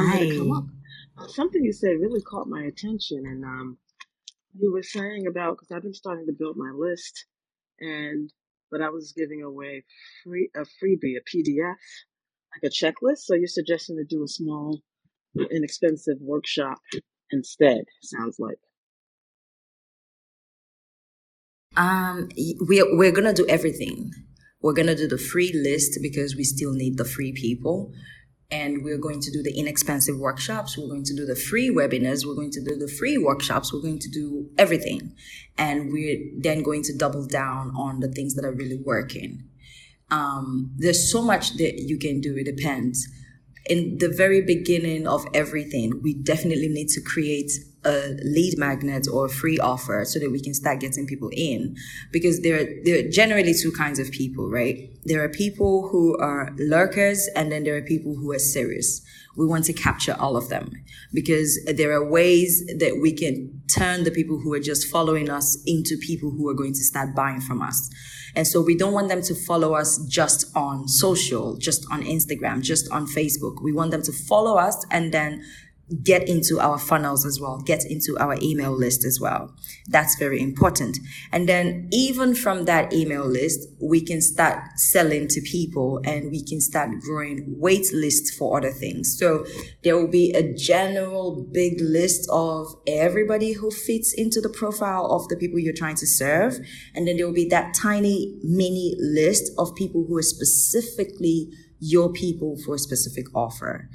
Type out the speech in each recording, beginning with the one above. I'm going to come up. Something you said really caught my attention, and you were saying about, because I've been starting to build my list, but I was giving away a freebie, a PDF, like a checklist. So you're suggesting to do a small, inexpensive workshop instead, sounds like. We're gonna do everything. We're gonna do the free list because we still need the free people, and we're going to do the inexpensive workshops. We're going to do the free webinars. We're going to do the free workshops. We're going to do everything, and we're then going to double down on the things that are really working. There's so much that you can do. It depends. In the very beginning of everything, we definitely need to create a lead magnet or a free offer so that we can start getting people in, because there are generally two kinds of people, right? There are people who are lurkers, and then there are people who are serious. We want to capture all of them, because there are ways that we can turn the people who are just following us into people who are going to start buying from us. And so we don't want them to follow us just on social, just on Instagram, just on Facebook. We want them to follow us and then get into our funnels as well, get into our email list as well. That's very important. And then even from that email list, we can start selling to people, and we can start growing wait lists for other things. So there will be a general big list of everybody who fits into the profile of the people you're trying to serve. And then there will be that tiny mini list of people who are specifically your people for a specific offer.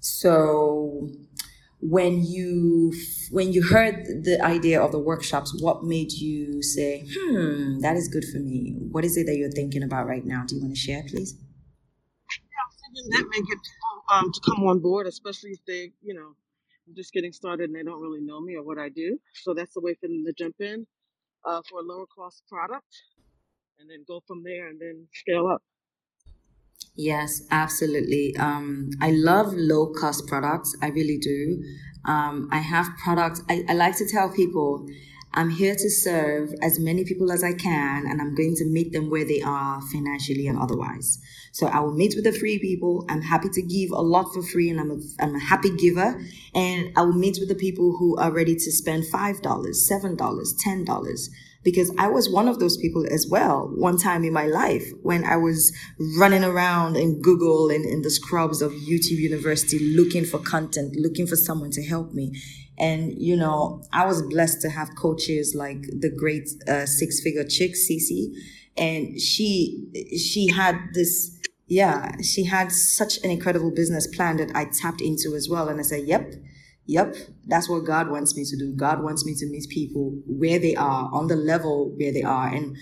So when you heard the idea of the workshops, what made you say, that is good for me? What is it that you're thinking about right now? Do you want to share, please? Yeah, I was thinking that may get people to come on board, especially if they, I'm just getting started and they don't really know me or what I do. So that's a way for them to jump in for a lower cost product, and then go from there and then scale up. Yes, absolutely. I love low cost products. I really do. I have products. I like to tell people I'm here to serve as many people as I can, and I'm going to meet them where they are financially and otherwise. So I will meet with the free people. I'm happy to give a lot for free, and I'm a happy giver. And I will meet with the people who are ready to spend $5, $7, $10. Because I was one of those people as well one time in my life when I was running around in Google and in the scrubs of YouTube University looking for content, looking for someone to help me. And, I was blessed to have coaches like the great six-figure chick, Cece. And she had this, she had such an incredible business plan that I tapped into as well. And I said, Yep, that's what God wants me to do. God wants me to meet people where they are, on the level where they are. And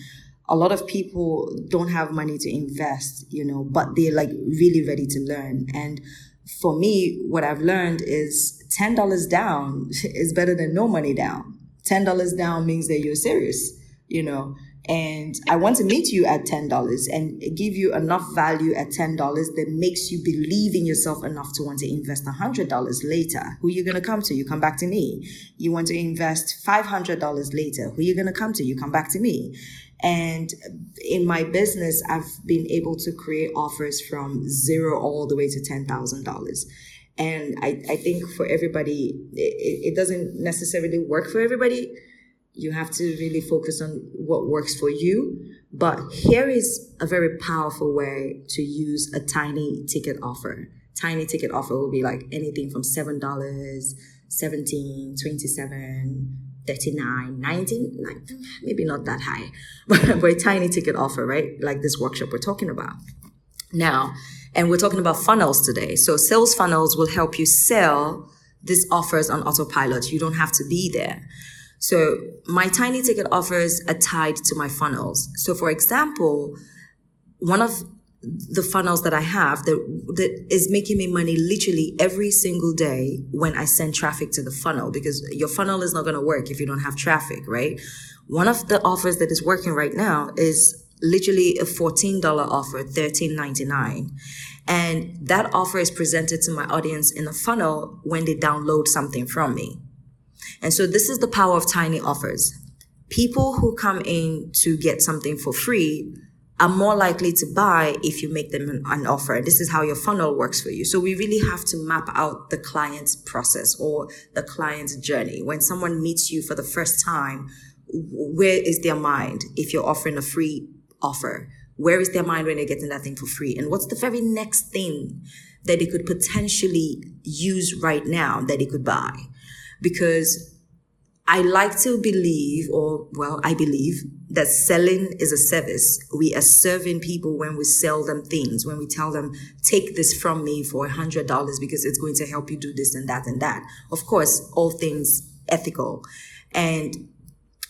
a lot of people don't have money to invest, but they're like really ready to learn. And for me, what I've learned is $10 down is better than no money down. $10 down means that you're serious, and I want to meet you at $10 and give you enough value at $10 that makes you believe in yourself enough to want to invest $100 later. Who are you going to come to? You come back to me. You want to invest $500 later. Who are you going to come to? You come back to me. And in my business, I've been able to create offers from $0 all the way to $10,000. And I think for everybody, it doesn't necessarily work for everybody. You have to really focus on what works for you. But here is a very powerful way to use a tiny ticket offer. Tiny ticket offer will be like anything from $7, $17, $27, $39, $19, like maybe not that high, but a tiny ticket offer, right? Like this workshop we're talking about now. And we're talking about funnels today. So sales funnels will help you sell these offers on autopilot. You don't have to be there. So my tiny ticket offers are tied to my funnels. So for example, one of the funnels that I have that is making me money literally every single day when I send traffic to the funnel, because your funnel is not going to work if you don't have traffic, right? One of the offers that is working right now is literally a $14 offer, $13.99. And that offer is presented to my audience in the funnel when they download something from me. And so this is the power of tiny offers. People who come in to get something for free are more likely to buy if you make them an offer. This is how your funnel works for you. So we really have to map out the client's process or the client's journey. When someone meets you for the first time, where is their mind if you're offering a free offer? Where is their mind when they're getting that thing for free? And what's the very next thing that they could potentially use right now that they could buy? Because I like to believe, I believe that selling is a service. We are serving people when we sell them things, when we tell them, take this from me for $100 because it's going to help you do this and that and that. Of course, all things ethical. And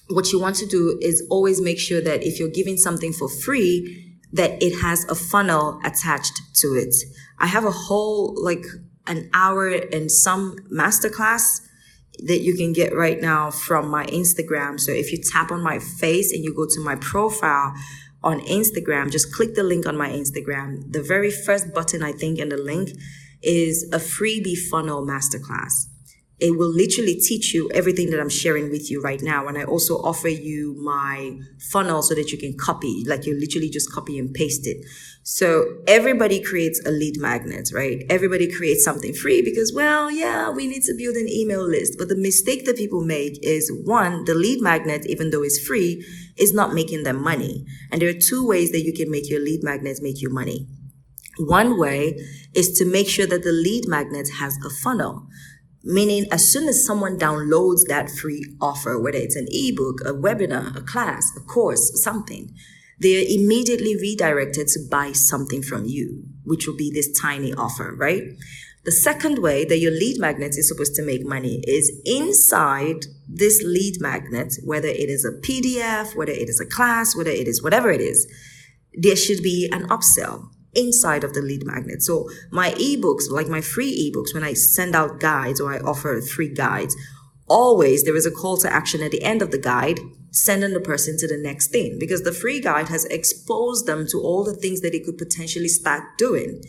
what you want to do is always make sure that if you're giving something for free, that it has a funnel attached to it. I have a whole, an hour and some masterclass that you can get right now from my Instagram. So if you tap on my face and you go to my profile on Instagram, just click the link on my Instagram. The very first button, I think, in the link is a freebie funnel masterclass. It will literally teach you everything that I'm sharing with you right now. And I also offer you my funnel so that you can copy, you literally just copy and paste it. So everybody creates a lead magnet, right? Everybody creates something free because, we need to build an email list. But the mistake that people make is, one, the lead magnet, even though it's free, is not making them money. And there are two ways that you can make your lead magnet make you money. One way is to make sure that the lead magnet has a funnel. Meaning, as soon as someone downloads that free offer, whether it's an ebook, a webinar, a class, a course, something, they are immediately redirected to buy something from you, which will be this tiny offer, right? The second way that your lead magnet is supposed to make money is inside this lead magnet, whether it is a PDF, whether it is a class, whether it is whatever it is, there should be an upsell inside of the lead magnet. So my ebooks, my free ebooks, when I send out guides or I offer free guides, always there is a call to action at the end of the guide, sending the person to the next thing, because the free guide has exposed them to all the things that they could potentially start doing.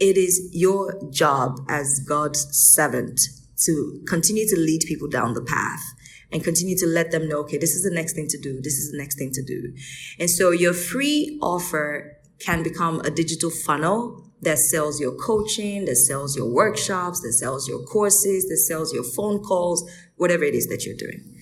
It is your job as God's servant to continue to lead people down the path and continue to let them know, okay, this is the next thing to do. This is the next thing to do. And so your free offer can become a digital funnel that sells your coaching, that sells your workshops, that sells your courses, that sells your phone calls, whatever it is that you're doing.